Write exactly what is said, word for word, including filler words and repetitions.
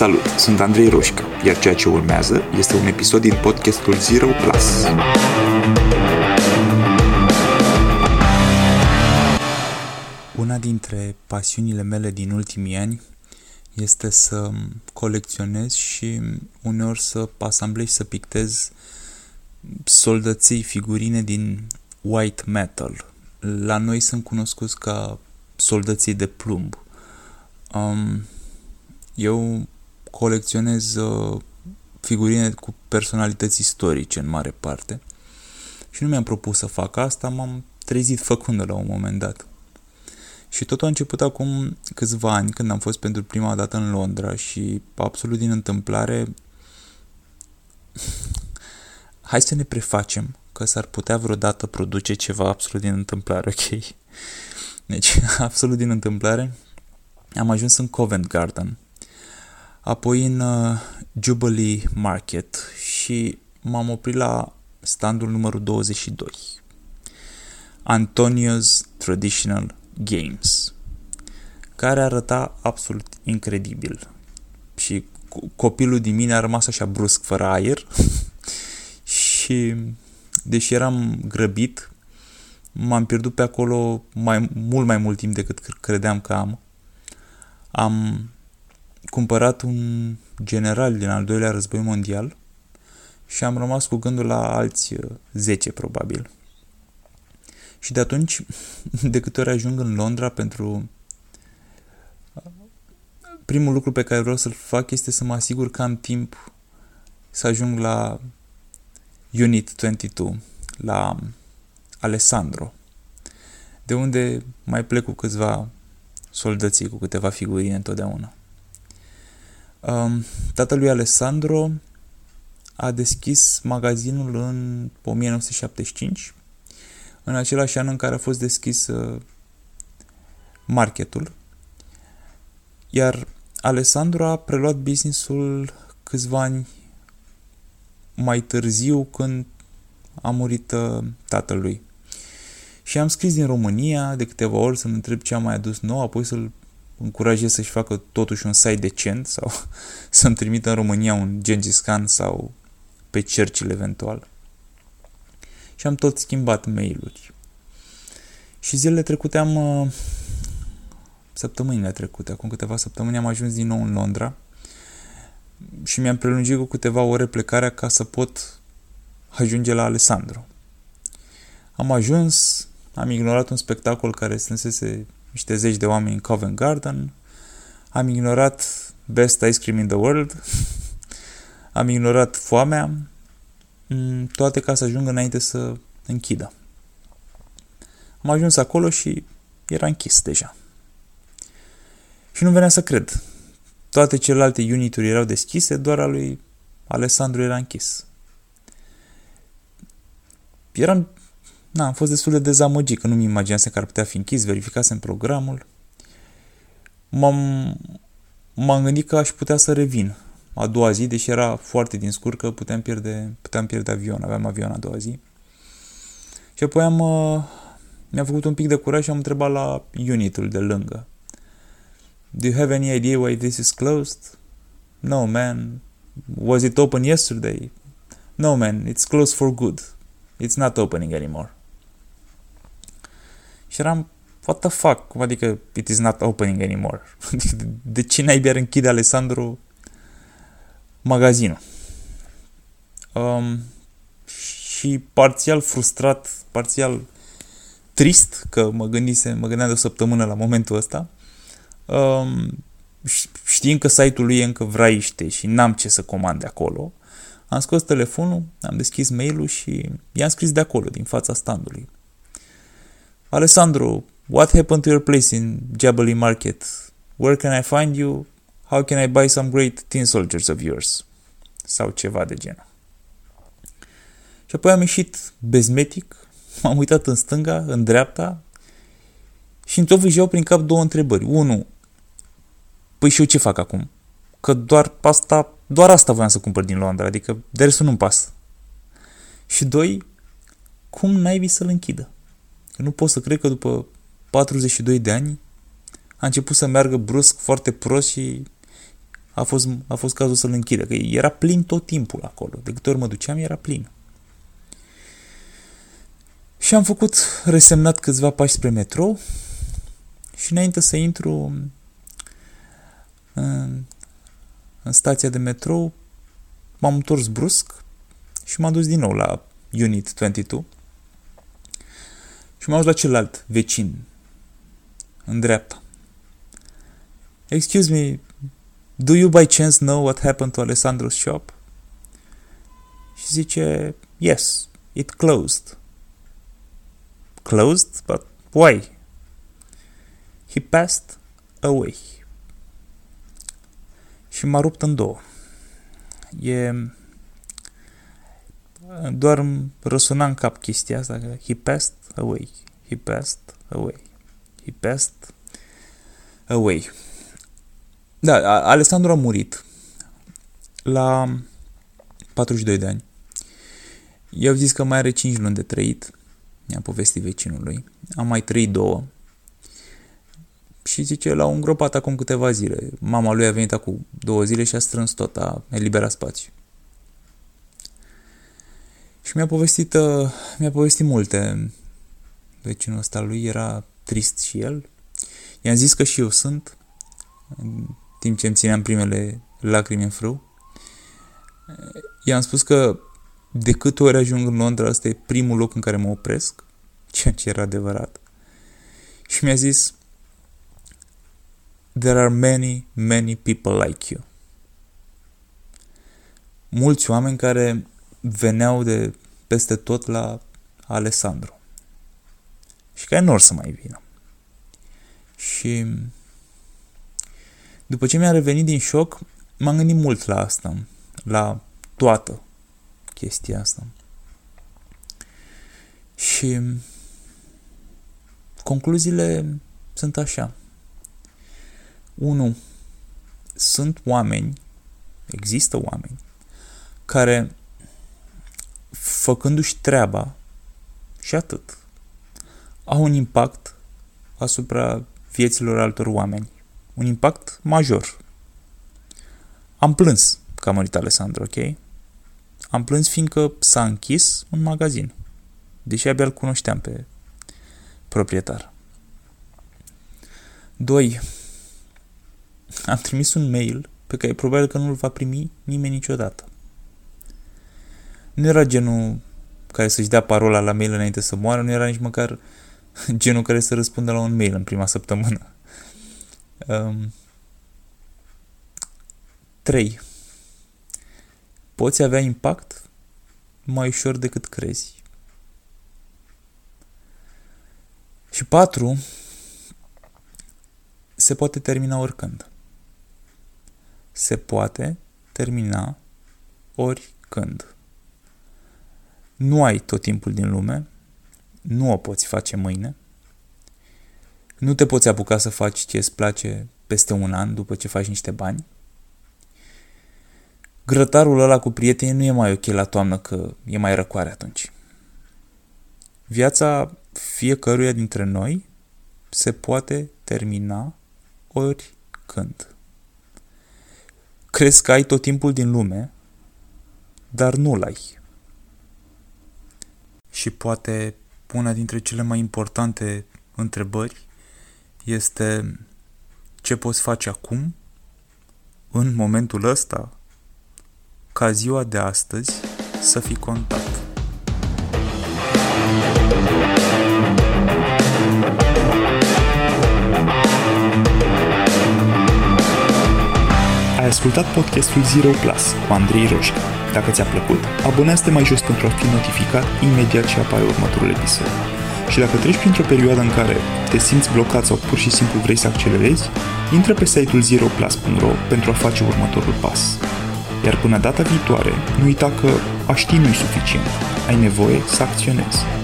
Salut, sunt Andrei Roșca, iar ceea ce urmează este un episod din podcastul Zero Plus. Una dintre pasiunile mele din ultimii ani este să colecționez și uneori să asamblez și să pictez soldății, figurine din white metal. La noi sunt cunoscuți ca soldății de plumb. Um, eu colecționez uh, figurine cu personalități istorice în mare parte și nu mi-am propus să fac asta, m-am trezit făcând la un moment dat. Și totul a început acum câțiva ani, când am fost pentru prima dată în Londra și absolut din întâmplare. Hai să ne prefacem că s-ar putea vreodată produce ceva absolut din întâmplare, ok? Deci, absolut din întâmplare, am ajuns în Covent Garden, apoi în uh, Jubilee Market și m-am oprit la standul numărul douăzeci și doi, Antonio's Traditional Games, care arăta absolut incredibil și copilul din mine a rămas așa brusc fără aer și deși eram grăbit, m-am pierdut pe acolo mai, mult mai mult timp decât credeam că am. Am cumpărat un general din al doilea război mondial și am rămas cu gândul la alți zece probabil. Și de atunci, de câte ori ajung în Londra, pentru primul lucru pe care vreau să-l fac este să mă asigur că am timp să ajung la Unit douăzeci și doi, la Alessandro, de unde mai plec cu câțiva soldății, cu câteva figurine întotdeauna. Tatălui Alessandro a deschis magazinul în nouăsprezece șaptezeci și cinci, în același an în care a fost deschis uh, marketul, iar Alessandro a preluat business-ul câțiva ani mai târziu, când a murit uh, tatălui. Și am scris din România de câteva ori să-l întreb ce a mai adus nou, apoi să-l încurajez să-și facă totuși un site decent sau să-mi trimită în România un Gengis Khan sau pe Churchill eventual. Și am tot schimbat mail-uri. Și zilele trecute am... Săptămânile trecute, acum câteva săptămâni, am ajuns din nou în Londra și mi-am prelungit cu câteva ore plecarea ca să pot ajunge la Alessandro. Am ajuns, am ignorat un spectacol care strânsese niște zeci de oameni în Covent Garden, am ignorat Best Ice Cream in the World, am ignorat foamea, toate ca să ajung înainte să închidă. Am ajuns acolo și era închis deja. Și nu venea să cred. Toate celelalte unituri erau deschise, doar al lui Alessandro era închis. Eram, na, am fost destul de dezamăgit, că nu-mi imaginasem că ar putea fi închis, verificasem programul. M-am, m-am gândit că aș putea să revin a doua zi, deși era foarte din scurcă, puteam pierde, puteam pierde avion, aveam avion a doua zi. Și apoi am, mi-am făcut un pic de curaj și am întrebat la unitul de lângă. Do you have any idea why this is closed? No, man. Was it open yesterday? No, man, it's closed for good. It's not opening anymore. Și eram, what the fuck? Adică, it is not opening anymore. De, de ce n-ai închide Alessandro magazinul? Um, și parțial frustrat, parțial trist, că mă gândise, mă gândeam de o săptămână la momentul ăsta, um, știind că site-ul lui e încă vraiște și n-am ce să comand de acolo, am scos telefonul, am deschis mail-ul și i-am scris de acolo, din fața standului. Alessandro, what happened to your place in Jubilee Market? Where can I find you? How can I buy some great tin soldiers of yours? Sau ceva de genul. Și apoi am ieșit bezmetic, m-am uitat în stânga, în dreapta și îmi tot vâjeau prin cap două întrebări. Unu, păi și eu ce fac acum? Că doar asta, doar asta voiam să cumpăr din Londra, adică de restul nu-mi pasă. Și doi, cum naibii să-l închidă? Că nu pot să cred că după patruzeci și doi de ani a început să meargă brusc, foarte prost și a fost, a fost cazul să-l închidă, că era plin tot timpul acolo. De câte ori mă duceam, era plin. Și am făcut resemnat câțiva pași spre metrou și înainte să intru în, în stația de metrou, m-am întors brusc și m-am dus din nou la Unit douăzeci și doi și m-am dus la celălalt vecin, în dreapta. Excuse me, do you by chance know what happened to Alessandro's shop? Și zice, yes, it closed. Closed, but why? He passed away. Și m-a rupt în două. E... Doar îmi răsuna în cap chestia asta, că he passed away, he passed away, he passed away. Da, Alessandro a murit la patruzeci și doi de ani. I-au zis că mai are cinci luni de trăit, mi-a povestit vecinului. Am mai trăit două. Și zice, l-au îngropat acum câteva zile. Mama lui a venit acum două zile și a strâns tot, a eliberat spațiu. Și mi-a povestit, mi-a povestit multe. Vecinul ăsta lui era trist și el. I-am zis că și eu sunt, în timp ce îmi țineam primele lacrimi în frâu. I-am spus că de câte ori ajung în Londra, ăsta e primul loc în care mă opresc, ceea ce era adevărat. Și mi-a zis, there are many, many people like you. Mulți oameni care veneau de peste tot la Alessandro și care nu or să mai vină. Și după ce mi-a revenit din șoc, m-am gândit mult la asta, la toată chestia asta. Și concluziile sunt așa. unu. Sunt oameni, există oameni, care făcându-și treaba și atât, au un impact asupra vieților altor oameni. Un impact major. Am plâns că a murit Alessandro, ok? Am plâns fiindcă s-a închis un magazin, deși abia îl cunoșteam pe proprietar. doi. Am trimis un mail pe care probabil că nu-l va primi nimeni niciodată. Nu era genul care să-și dea parola la mail înainte să moară, nu era nici măcar genul care să răspundă la un mail în prima săptămână. Um, trei. Poți avea impact mai ușor decât crezi. Și patru. Se poate termina oricând. Se poate termina oricând. Nu ai tot timpul din lume, nu o poți face mâine, nu te poți apuca să faci ce îți place peste un an după ce faci niște bani. Grătarul ăla cu prietenii nu e mai ok la toamnă că e mai răcoare atunci. Viața fiecăruia dintre noi se poate termina oricând. Crezi că ai tot timpul din lume, dar nu-l ai. Și poate una dintre cele mai importante întrebări este ce poți face acum, în momentul ăsta, ca ziua de astăzi să fi contat. Ai ascultat podcastul Zero Plus cu Andrei Roșca. Dacă ți-a plăcut, abonează-te mai jos pentru a fi notificat imediat ce apare următorul episod. Și dacă treci printr-o perioadă în care te simți blocat sau pur și simplu vrei să accelerezi, intră pe site-ul zero plus punct ro pentru a face următorul pas. Iar până data viitoare, nu uita că a ști nu-i suficient, ai nevoie să acționezi.